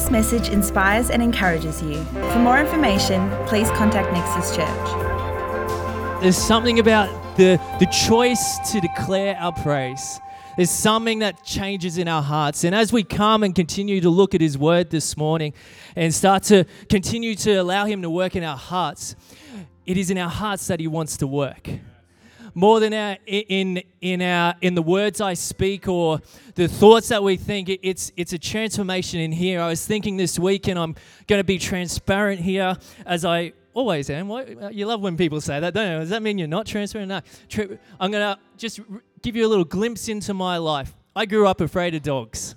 this message inspires and encourages you. For more information, please contact Nexus Church. There's something about the choice to declare our praise. There's something that changes in our hearts. And as we come and continue to look at His Word this morning and start to continue to allow Him to work in our hearts, it is in our hearts that He wants to work. More than in the words I speak or the thoughts that we think, it's a transformation in here. I was thinking this week, and I'm going to be transparent here as I always am. What? You love when people say that, don't you? Does that mean you're not transparent? No. I'm going to just give you a little glimpse into my life. I grew up afraid of dogs.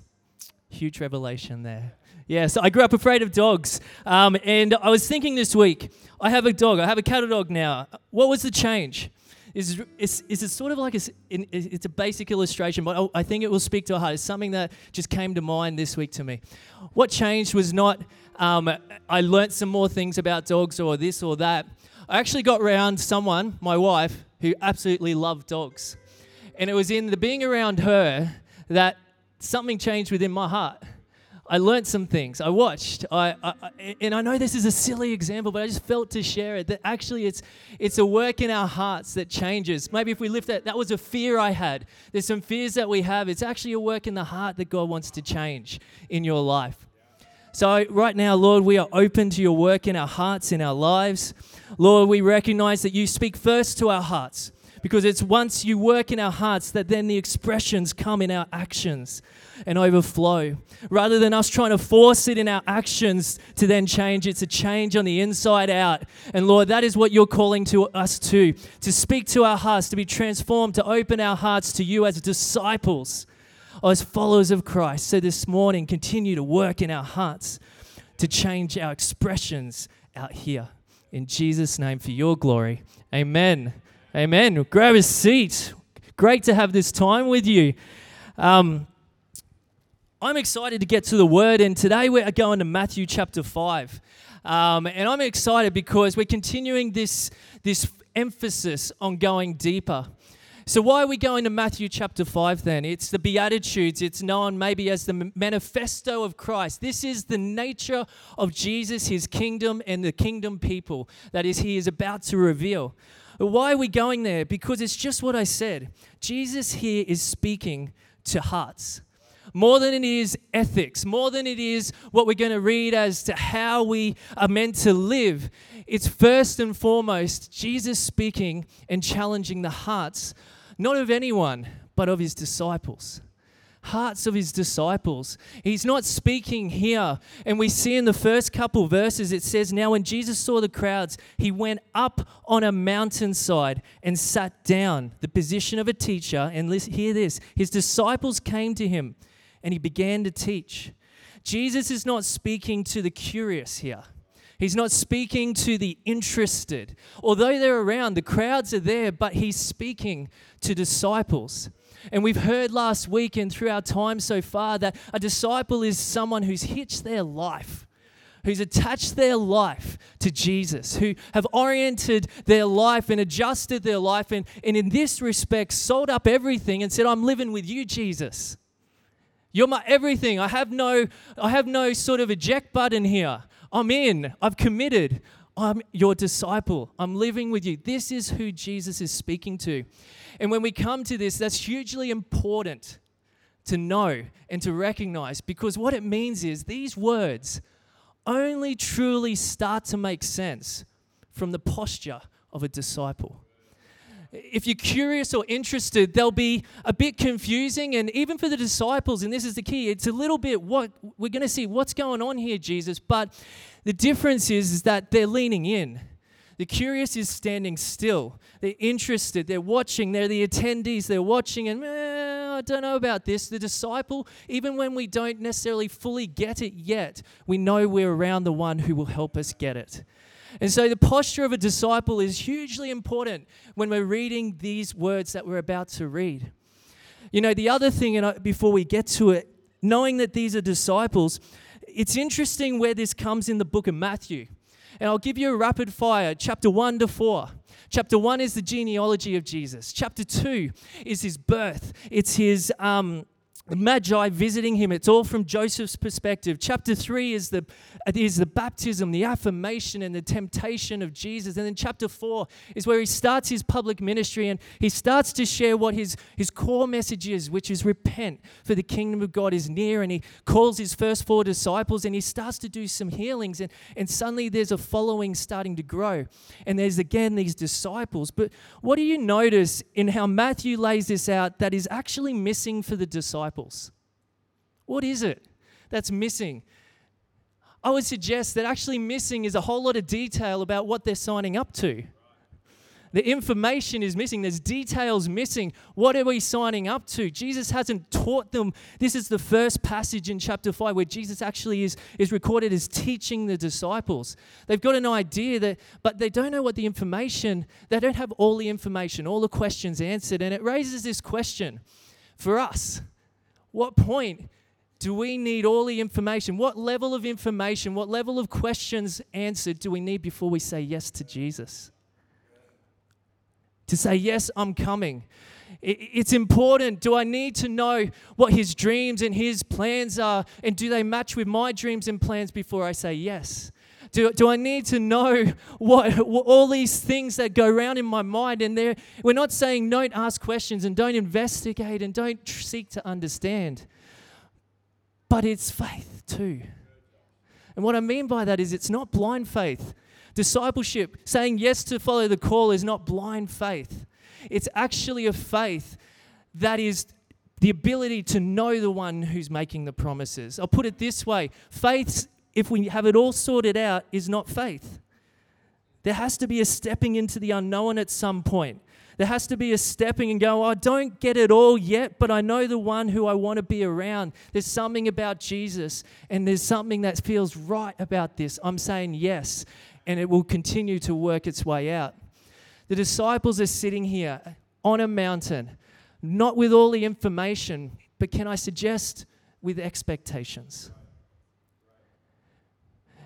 Huge revelation there. Yeah, so I grew up afraid of dogs. And I was thinking this week, I have a dog. I have a cattle dog now. What was the change? It's sort of like it's a basic illustration, but I think it will speak to our heart. It's something that just came to mind this week to me. What changed was not I learnt some more things about dogs or this or that. I actually got around someone, my wife, who absolutely loved dogs. And it was in the being around her that something changed within my heart. I learnt some things. I watched. I know this is a silly example, but I just felt to share it, that actually it's a work in our hearts that changes. Maybe if we lift that was a fear I had. There's some fears that we have. It's actually a work in the heart that God wants to change in your life. So right now, Lord, we are open to your work in our hearts, in our lives. Lord, we recognize that you speak first to our hearts, because it's once you work in our hearts that then the expressions come in our actions and overflow. Rather than us trying to force it in our actions to then change, it's a change on the inside out. And Lord, that is what you're calling to us to speak to our hearts, to be transformed, to open our hearts to you as disciples, or as followers of Christ. So this morning, continue to work in our hearts to change our expressions out here. In Jesus' name, for your glory. Amen. Amen. Grab a seat. Great to have this time with you. I'm excited to get to the Word, and today we're going to Matthew chapter 5. And I'm excited because we're continuing this emphasis on going deeper. So why are we going to Matthew chapter 5 then? It's the Beatitudes. It's known maybe as the manifesto of Christ. This is the nature of Jesus, His kingdom, and the kingdom people that is He is about to reveal. Why are we going there? Because it's just what I said. Jesus here is speaking to hearts. More than it is ethics, more than it is what we're going to read as to how we are meant to live, it's first and foremost Jesus speaking and challenging the hearts, not of anyone, but of His disciples. Hearts of His disciples. He's not speaking here. And we see in the first couple verses, it says, "Now when Jesus saw the crowds, He went up on a mountainside and sat down, the position of a teacher." And listen, hear this. His disciples came to Him and He began to teach. Jesus is not speaking to the curious here. He's not speaking to the interested. Although they're around, the crowds are there, but He's speaking to disciples. And we've heard last week and through our time so far that a disciple is someone who's hitched their life, who's attached their life to Jesus, who have oriented their life and adjusted their life and in this respect sold up everything and said, "I'm living with you, Jesus. You're my everything. I have no sort of eject button here. I'm in. I've committed. I'm your disciple. I'm living with you." This is who Jesus is speaking to. And when we come to this, that's hugely important to know and to recognize, because what it means is these words only truly start to make sense from the posture of a disciple. If you're curious or interested, they'll be a bit confusing. And even for the disciples, and this is the key, it's a little bit what we're going to see what's going on here, Jesus. But the difference is that they're leaning in. The curious is standing still. They're interested. They're watching. They're the attendees. They're watching and, I don't know about this. The disciple, even when we don't necessarily fully get it yet, we know we're around the one who will help us get it. And so the posture of a disciple is hugely important when we're reading these words that we're about to read. You know, the other thing, and before we get to it, knowing that these are disciples, it's interesting where this comes in the book of Matthew. And I'll give you a rapid fire, chapter 1 to 4. Chapter 1 is the genealogy of Jesus. Chapter 2 is His birth. It's His the Magi visiting him. It's all from Joseph's perspective. Chapter 3 is the baptism, the affirmation, and the temptation of Jesus. And then chapter 4 is where he starts his public ministry and he starts to share what his core message is, which is repent, for the kingdom of God is near. And he calls his first 4 disciples and he starts to do some healings. And suddenly there's a following starting to grow. And there's again these disciples. But what do you notice in how Matthew lays this out that is actually missing for the disciples? What is it that's missing? I would suggest that actually missing is a whole lot of detail about what they're signing up to. The information is missing. There's details missing. What are we signing up to? Jesus hasn't taught them. This is the first passage in chapter 5 where Jesus actually is recorded as teaching the disciples. They've got an idea, but they don't know what the information, they don't have all the information, all the questions answered. And it raises this question for us. What point do we need all the information? What level of information, what level of questions answered do we need before we say yes to Jesus? To say, yes, I'm coming. It's important. Do I need to know what his dreams and his plans are? And do they match with my dreams and plans before I say yes? Do I need to know what all these things that go around in my mind? And we're not saying don't ask questions and don't investigate and don't seek to understand. But it's faith too. And what I mean by that is it's not blind faith. Discipleship, saying yes to follow the call, is not blind faith. It's actually a faith that is the ability to know the one who's making the promises. I'll put it this way. Faith's, if we have it all sorted out, is not faith. There has to be a stepping into the unknown at some point. There has to be a stepping and go, I don't get it all yet, but I know the one who I want to be around. There's something about Jesus, and there's something that feels right about this. I'm saying yes, and it will continue to work its way out. The disciples are sitting here on a mountain, not with all the information, but can I suggest with expectations?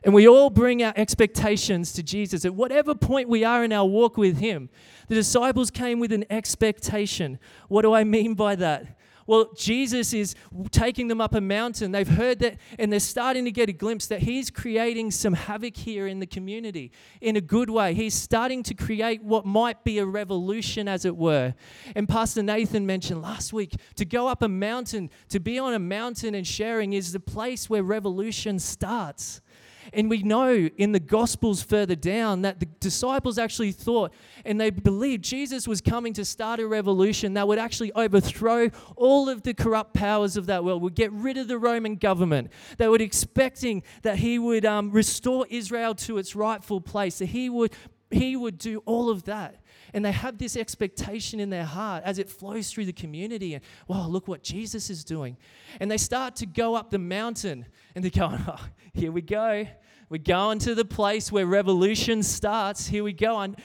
And we all bring our expectations to Jesus. At whatever point we are in our walk with him, the disciples came with an expectation. What do I mean by that? Well, Jesus is taking them up a mountain. They've heard that, and they're starting to get a glimpse that he's creating some havoc here in the community in a good way. He's starting to create what might be a revolution, as it were. And Pastor Nathan mentioned last week, to go up a mountain, to be on a mountain and sharing is the place where revolution starts. And we know in the Gospels further down that the disciples actually thought and they believed Jesus was coming to start a revolution that would actually overthrow all of the corrupt powers of that world, would get rid of the Roman government. They were expecting that he would restore Israel to its rightful place, that he would do all of that. And they have this expectation in their heart as it flows through the community. And, wow, look what Jesus is doing. And they start to go up the mountain. And they're going, oh, here we go. We're going to the place where revolution starts. Here we go. And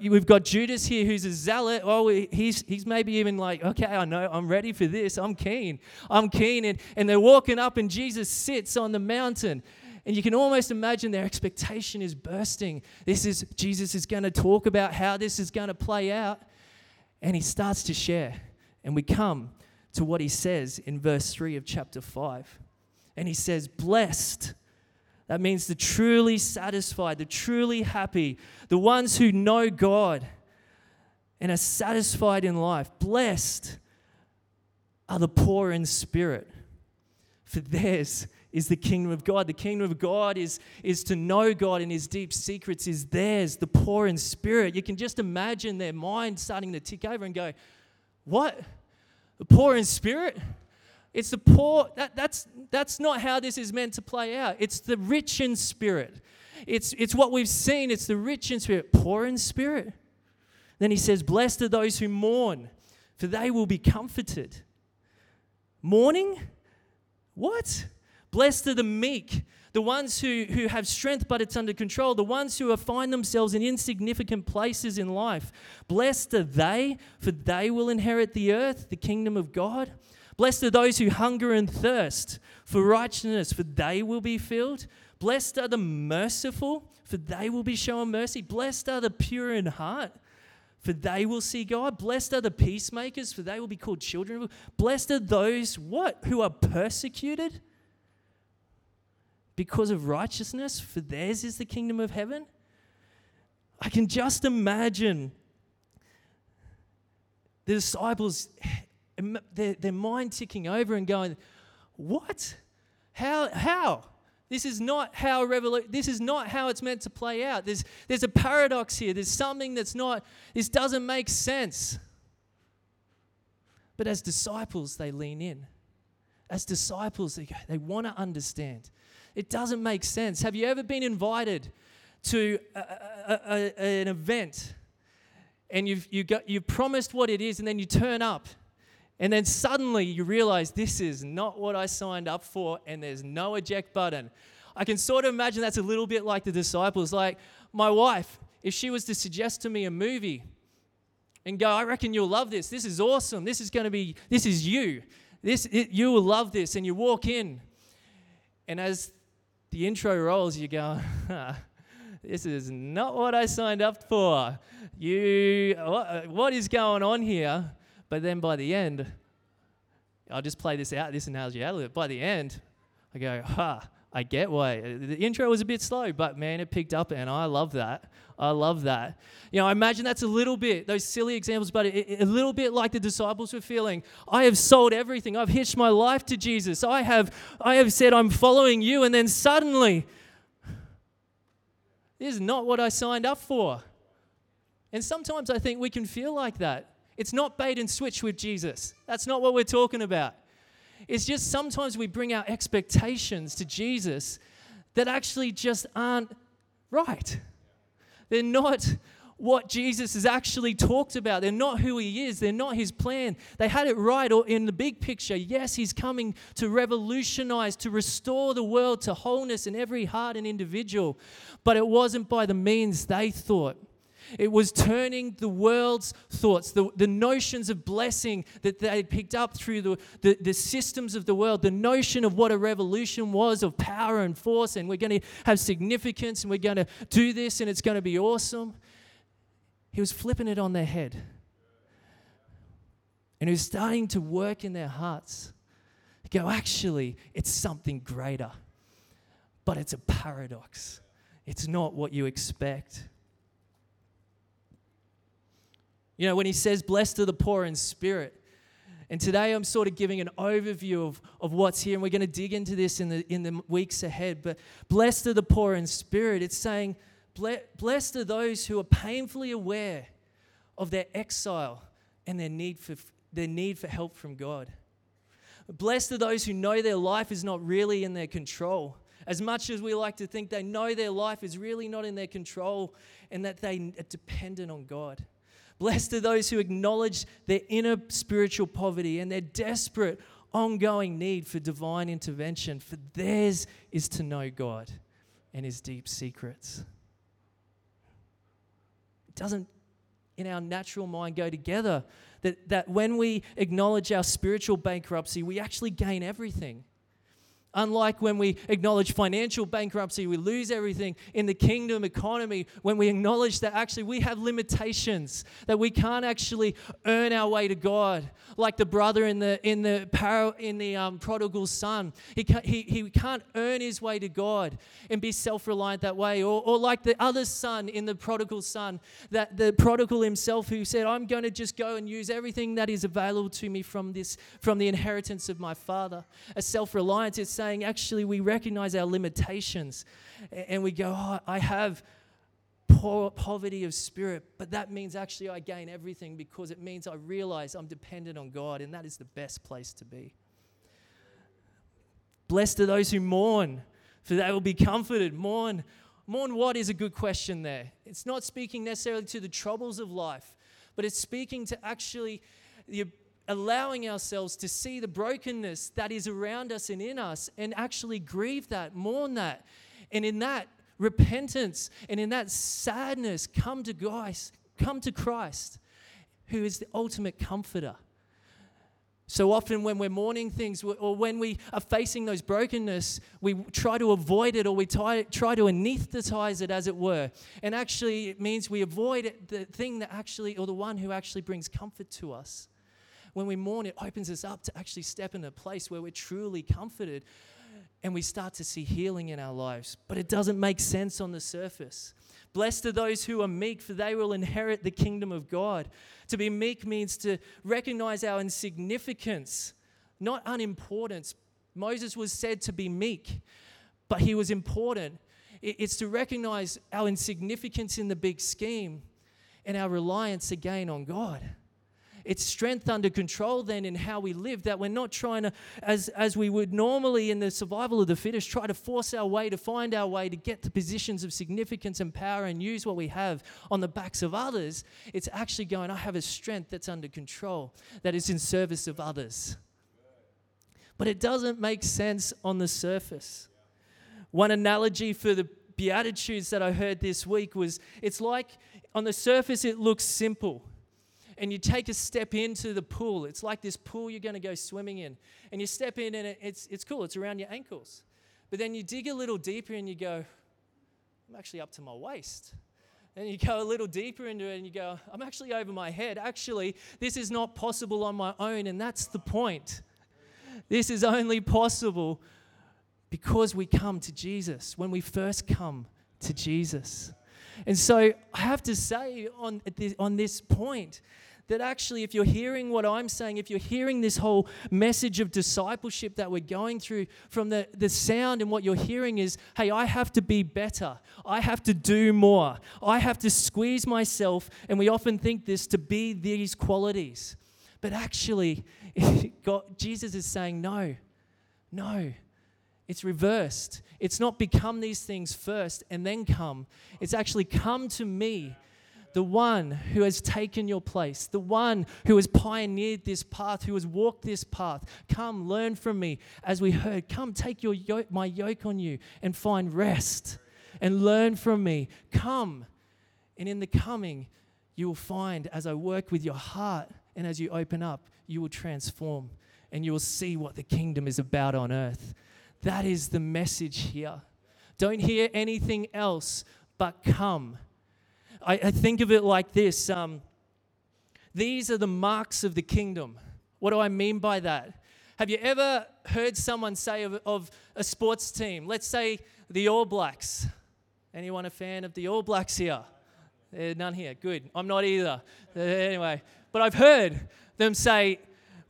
we've got Judas here who's a zealot. Oh, he's maybe even like, okay, I know. I'm ready for this. I'm keen. And they're walking up and Jesus sits on the mountain. And you can almost imagine their expectation is bursting. Jesus is going to talk about how this is going to play out. And he starts to share. And we come to what he says in verse 3 of chapter 5. And he says, blessed. That means the truly satisfied, the truly happy, the ones who know God and are satisfied in life. Blessed are the poor in spirit, for theirs is the kingdom of God. The kingdom of God is to know God, and his deep secrets is theirs, the poor in spirit. You can just imagine their mind starting to tick over and go, what? The poor in spirit? It's the poor. That's not how this is meant to play out. It's the rich in spirit. It's what we've seen. It's the rich in spirit, poor in spirit. Then he says, blessed are those who mourn, for they will be comforted. Mourning? What? Blessed are the meek, the ones who have strength but it's under control, the ones who find themselves in insignificant places in life. Blessed are they, for they will inherit the earth, the kingdom of God. Blessed are those who hunger and thirst for righteousness, for they will be filled. Blessed are the merciful, for they will be shown mercy. Blessed are the pure in heart, for they will see God. Blessed are the peacemakers, for they will be called children. Blessed are those, who are persecuted because of righteousness, for theirs is the kingdom of heaven. I can just imagine the disciples, their mind ticking over and going, what? How? This is not how it's meant to play out. There's a paradox here. There's something this doesn't make sense. But as disciples, they lean in. As disciples, they want to understand. It doesn't make sense. Have you ever been invited to an event and you've promised what it is, and then you turn up? And then suddenly you realize this is not what I signed up for, and there's no eject button. I can sort of imagine that's a little bit like the disciples. Like my wife, if she was to suggest to me a movie and go, I reckon you'll love this. This is awesome. This is you. You will love this. And you walk in, and as the intro rolls, you go, this is not what I signed up for. What is going on here? But then by the end, I'll just play this analogy out of it. By the end, I go, I get why. The intro was a bit slow, but man, it picked up, and I love that. You know, I imagine that's a little bit, those silly examples, but a little bit like the disciples were feeling. I have sold everything. I've hitched my life to Jesus. I have said I'm following you, and then suddenly, this is not what I signed up for. And sometimes I think we can feel like that. It's not bait and switch with Jesus. That's not what we're talking about. It's just sometimes we bring our expectations to Jesus that actually just aren't right. They're not what Jesus has actually talked about. They're not who he is. They're not his plan. They had it right or in the big picture. Yes, he's coming to revolutionize, to restore the world to wholeness in every heart and individual. But it wasn't by the means they thought. It was turning the world's thoughts, the notions of blessing that they had picked up through the systems of the world, the notion of what a revolution was, of power and force, and we're going to have significance, and we're going to do this, and it's going to be awesome. He was flipping it on their head. And he was starting to work in their hearts. They go, actually, it's something greater. But it's a paradox. It's not what you expect. You know, when he says, blessed are the poor in spirit. And today I'm sort of giving an overview of what's here. And we're going to dig into this in the weeks ahead. But blessed are the poor in spirit. It's saying, blessed are those who are painfully aware of their exile and their need for help from God. Blessed are those who know their life is not really in their control. As much as we like to think, they know their life is really not in their control and that they are dependent on God. Blessed are those who acknowledge their inner spiritual poverty and their desperate, ongoing need for divine intervention, for theirs is to know God and his deep secrets. It doesn't, in our natural mind, go together that when we acknowledge our spiritual bankruptcy, we actually gain everything. Unlike when we acknowledge financial bankruptcy, we lose everything in the kingdom economy. When we acknowledge that actually we have limitations, that we can't actually earn our way to God, like the brother in the prodigal son, he can't earn his way to God and be self-reliant that way, or like the other son in the prodigal son, that the prodigal himself who said, "I'm going to just go and use everything that is available to me from the inheritance of my father." A self-reliance is saying, actually, we recognize our limitations and we go, I have poverty of spirit, but that means actually I gain everything because it means I realize I'm dependent on God, and that is the best place to be. Blessed are those who mourn, for they will be comforted. Mourn what is a good question there. It's not speaking necessarily to the troubles of life, but it's speaking to actually the allowing ourselves to see the brokenness that is around us and in us, and actually grieve that, mourn that, and in that repentance and in that sadness, come to Christ, who is the ultimate comforter. So often when we're mourning things or when we are facing those brokenness, we try to avoid it or we try to anesthetize it, as it were. And actually it means we avoid it, the thing that actually, or the one who actually brings comfort to us. When we mourn, it opens us up to actually step in a place where we're truly comforted and we start to see healing in our lives. But it doesn't make sense on the surface. Blessed are those who are meek, for they will inherit the kingdom of God. To be meek means to recognize our insignificance, not unimportance. Moses was said to be meek, but he was important. It's to recognize our insignificance in the big scheme and our reliance again on God. It's strength under control then in how we live, that we're not trying to, as we would normally in the survival of the fittest, try to force our way, to find our way, to get to positions of significance and power and use what we have on the backs of others. It's actually going, I have a strength that's under control, that is in service of others. But it doesn't make sense on the surface. One analogy for the Beatitudes that I heard this week was, it's like on the surface it looks simple. And you take a step into the pool. It's like this pool you're going to go swimming in. And you step in and it's cool. It's around your ankles. But then you dig a little deeper and you go, I'm actually up to my waist. And you go a little deeper into it and you go, I'm actually over my head. Actually, this is not possible on my own. And that's the point. This is only possible because we come to Jesus, when we first come to Jesus. And so I have to say on this point, that actually if you're hearing what I'm saying, if you're hearing this whole message of discipleship that we're going through, from the sound and what you're hearing is, hey, I have to be better. I have to do more. I have to squeeze myself. And we often think this to be these qualities. But actually, Jesus is saying, no. It's reversed. It's not become these things first and then come. It's actually come to me, the one who has taken your place, the one who has pioneered this path, who has walked this path. Come, learn from me. As we heard, come take your yoke, my yoke on you and find rest and learn from me. Come, and in the coming, you will find, as I work with your heart and as you open up, you will transform and you will see what the kingdom is about on earth. That is the message here. Don't hear anything else but come. I think of it like this. These are the marks of the kingdom. What do I mean by that? Have you ever heard someone say of a sports team, let's say the All Blacks? Anyone a fan of the All Blacks here? None here. Good. I'm not either. Anyway, but I've heard them say,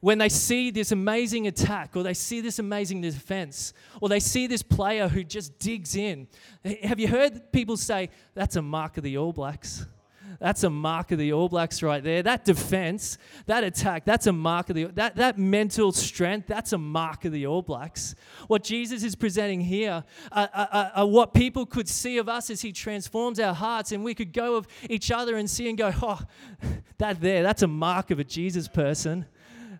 when they see this amazing attack, or they see this amazing defense, or they see this player who just digs in. Have you heard people say, that's a mark of the All Blacks? That's a mark of the All Blacks right there. That defense, that attack, that's a mark of that mental strength, that's a mark of the All Blacks. What Jesus is presenting here are what people could see of us as he transforms our hearts, and we could go of each other and see and go, oh, that's a mark of a Jesus person.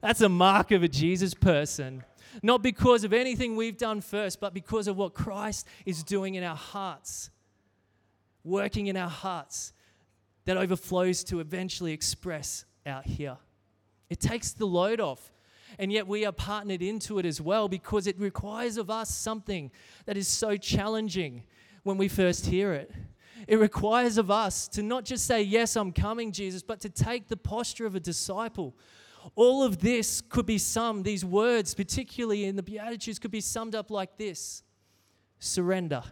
That's a mark of a Jesus person. Not because of anything we've done first, but because of what Christ is doing in our hearts, working in our hearts, that overflows to eventually express out here. It takes the load off, and yet we are partnered into it as well, because it requires of us something that is so challenging when we first hear it. It requires of us to not just say, yes, I'm coming, Jesus, but to take the posture of a disciple. All of this could be summed, these words, particularly in the Beatitudes, could be summed up like this. Surrender.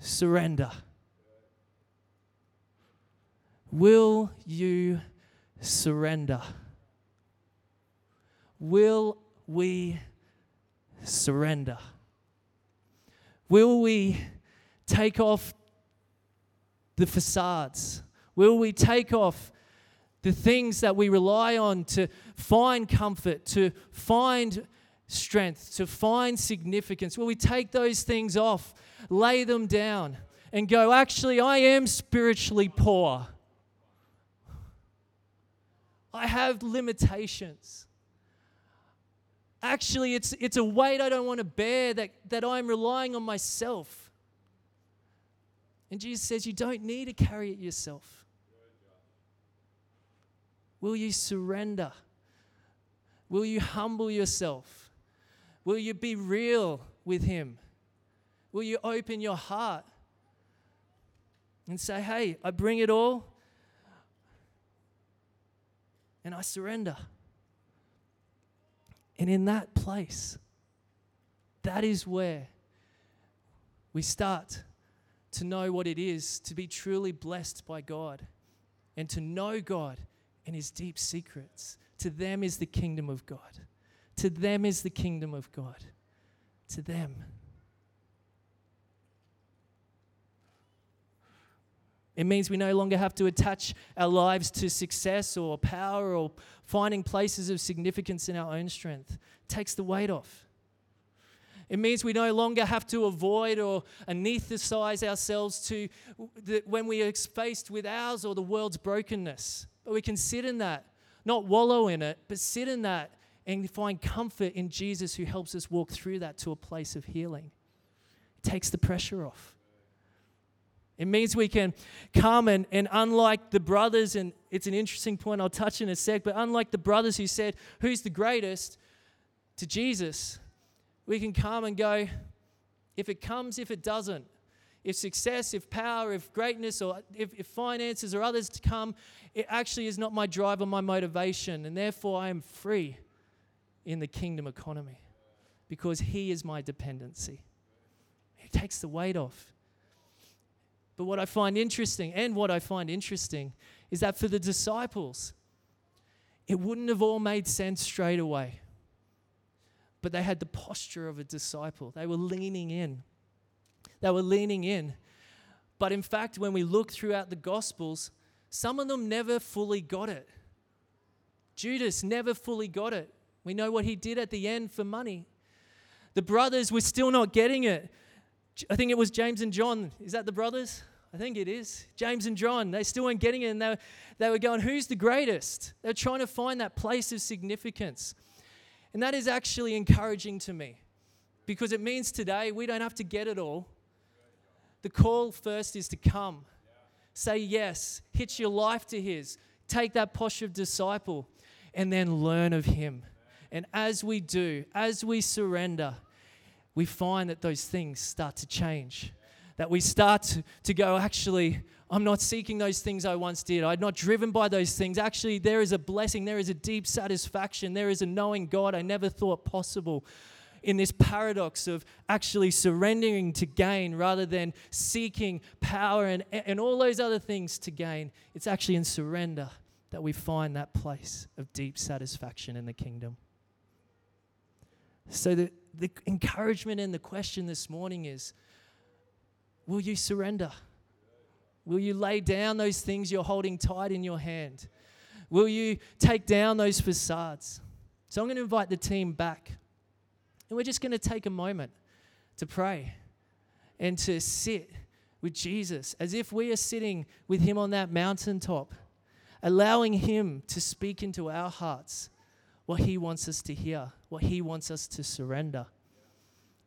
Surrender. Will you surrender? Will we surrender? Will we take off the facades? Will we take off the things that we rely on to find comfort, to find strength, to find significance? Will we take those things off, lay them down, and go, actually, I am spiritually poor. I have limitations. Actually, it's a weight I don't want to bear, that I'm relying on myself. And Jesus says, you don't need to carry it yourself. Will you surrender? Will you humble yourself? Will you be real with him? Will you open your heart and say, hey, I bring it all and I surrender? And in that place, that is where we start to know what it is to be truly blessed by God and to know God and his deep secrets. To them is the kingdom of God. To them is the kingdom of God. To them. It means we no longer have to attach our lives to success or power or finding places of significance in our own strength. It takes the weight off. It means we no longer have to avoid or anesthetize ourselves to when we are faced with ours or the world's brokenness. But we can sit in that, not wallow in it, but sit in that and find comfort in Jesus, who helps us walk through that to a place of healing. It takes the pressure off. It means we can come and unlike the brothers, and it's an interesting point I'll touch in a sec, but unlike the brothers who said, who's the greatest, to Jesus, we can come and go, if it comes, if it doesn't, if success, if power, if greatness, or if finances or others to come, it actually is not my drive or my motivation, and therefore I am free in the kingdom economy because he is my dependency. It takes the weight off. But what I find interesting, is that for the disciples, it wouldn't have all made sense straight away. But they had the posture of a disciple. They were leaning in. But in fact, when we look throughout the Gospels, some of them never fully got it. Judas never fully got it. We know what he did at the end for money. The brothers were still not getting it. I think it was James and John. Is that the brothers? I think it is. James and John. They still weren't getting it, and they were going, who's the greatest? They're trying to find that place of significance. And that is actually encouraging to me, because it means today we don't have to get it all. The call first is to come. Say yes. Hitch your life to his. Take that posture of disciple and then learn of him. And as we do, as we surrender, we find that those things start to change, that we start to go, actually, I'm not seeking those things I once did. I'm not driven by those things. Actually, there is a blessing. There is a deep satisfaction. There is a knowing God I never thought possible in this paradox of actually surrendering to gain rather than seeking power and all those other things to gain. It's actually in surrender that we find that place of deep satisfaction in the kingdom. So the encouragement and the question this morning is, will you surrender? Will you lay down those things you're holding tight in your hand? Will you take down those facades? So I'm going to invite the team back. And we're just going to take a moment to pray and to sit with Jesus as if we are sitting with him on that mountaintop, allowing him to speak into our hearts what he wants us to hear, what he wants us to surrender.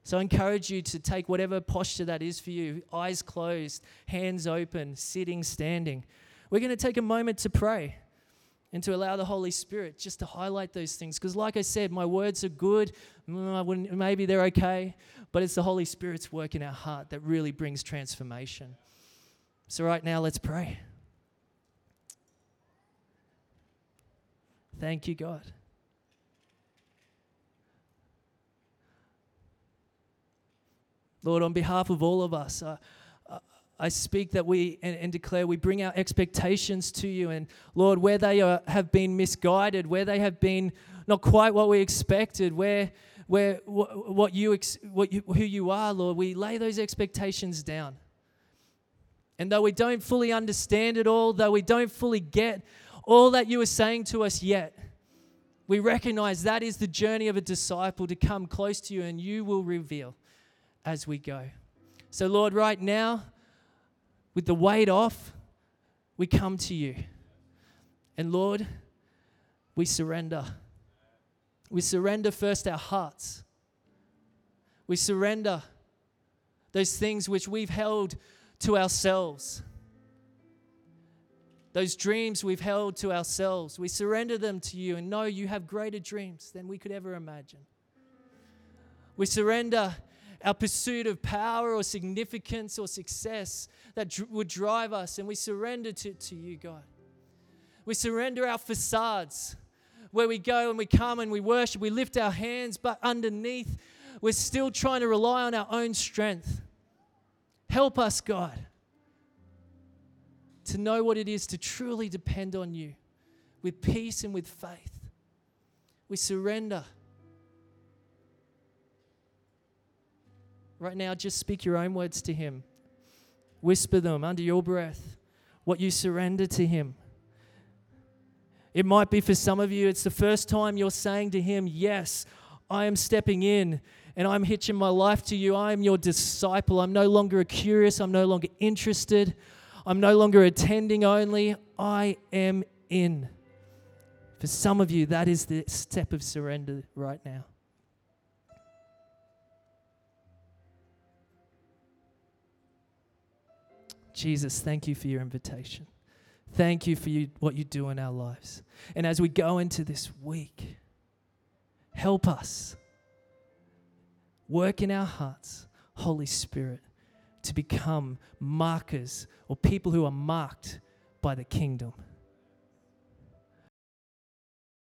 So I encourage you to take whatever posture that is for you, eyes closed, hands open, sitting, standing. We're going to take a moment to pray and to allow the Holy Spirit just to highlight those things. Because like I said, my words are good, maybe they're okay, but it's the Holy Spirit's work in our heart that really brings transformation. So right now, let's pray. Thank you, God. Lord, on behalf of all of us, I speak that we declare we bring our expectations to you. And Lord, where they have been misguided, where they have been not quite what we expected, who you are, Lord, we lay those expectations down. And though we don't fully understand it all, though we don't fully get all that you are saying to us yet, we recognize that is the journey of a disciple to come close to you, and you will reveal as we go. So Lord, right now, with the weight off, we come to you. And Lord, we surrender. We surrender first our hearts. We surrender those things which we've held to ourselves. Those dreams we've held to ourselves, we surrender them to you and know you have greater dreams than we could ever imagine. We surrender our pursuit of power or significance or success that would drive us, and we surrender to you, God. We surrender our facades where we go and we come and we worship, we lift our hands, but underneath we're still trying to rely on our own strength. Help us, God, to know what it is to truly depend on you with peace and with faith. We surrender. Right now, just speak your own words to him. Whisper them under your breath, what you surrender to him. It might be for some of you, it's the first time you're saying to him, yes, I am stepping in and I'm hitching my life to you. I am your disciple. I'm no longer curious. I'm no longer interested. I'm no longer attending only. I am in. For some of you, that is the step of surrender right now. Jesus, thank you for your invitation. Thank you for what you do in our lives. And as we go into this week, help us work in our hearts, Holy Spirit, to become markers or people who are marked by the kingdom.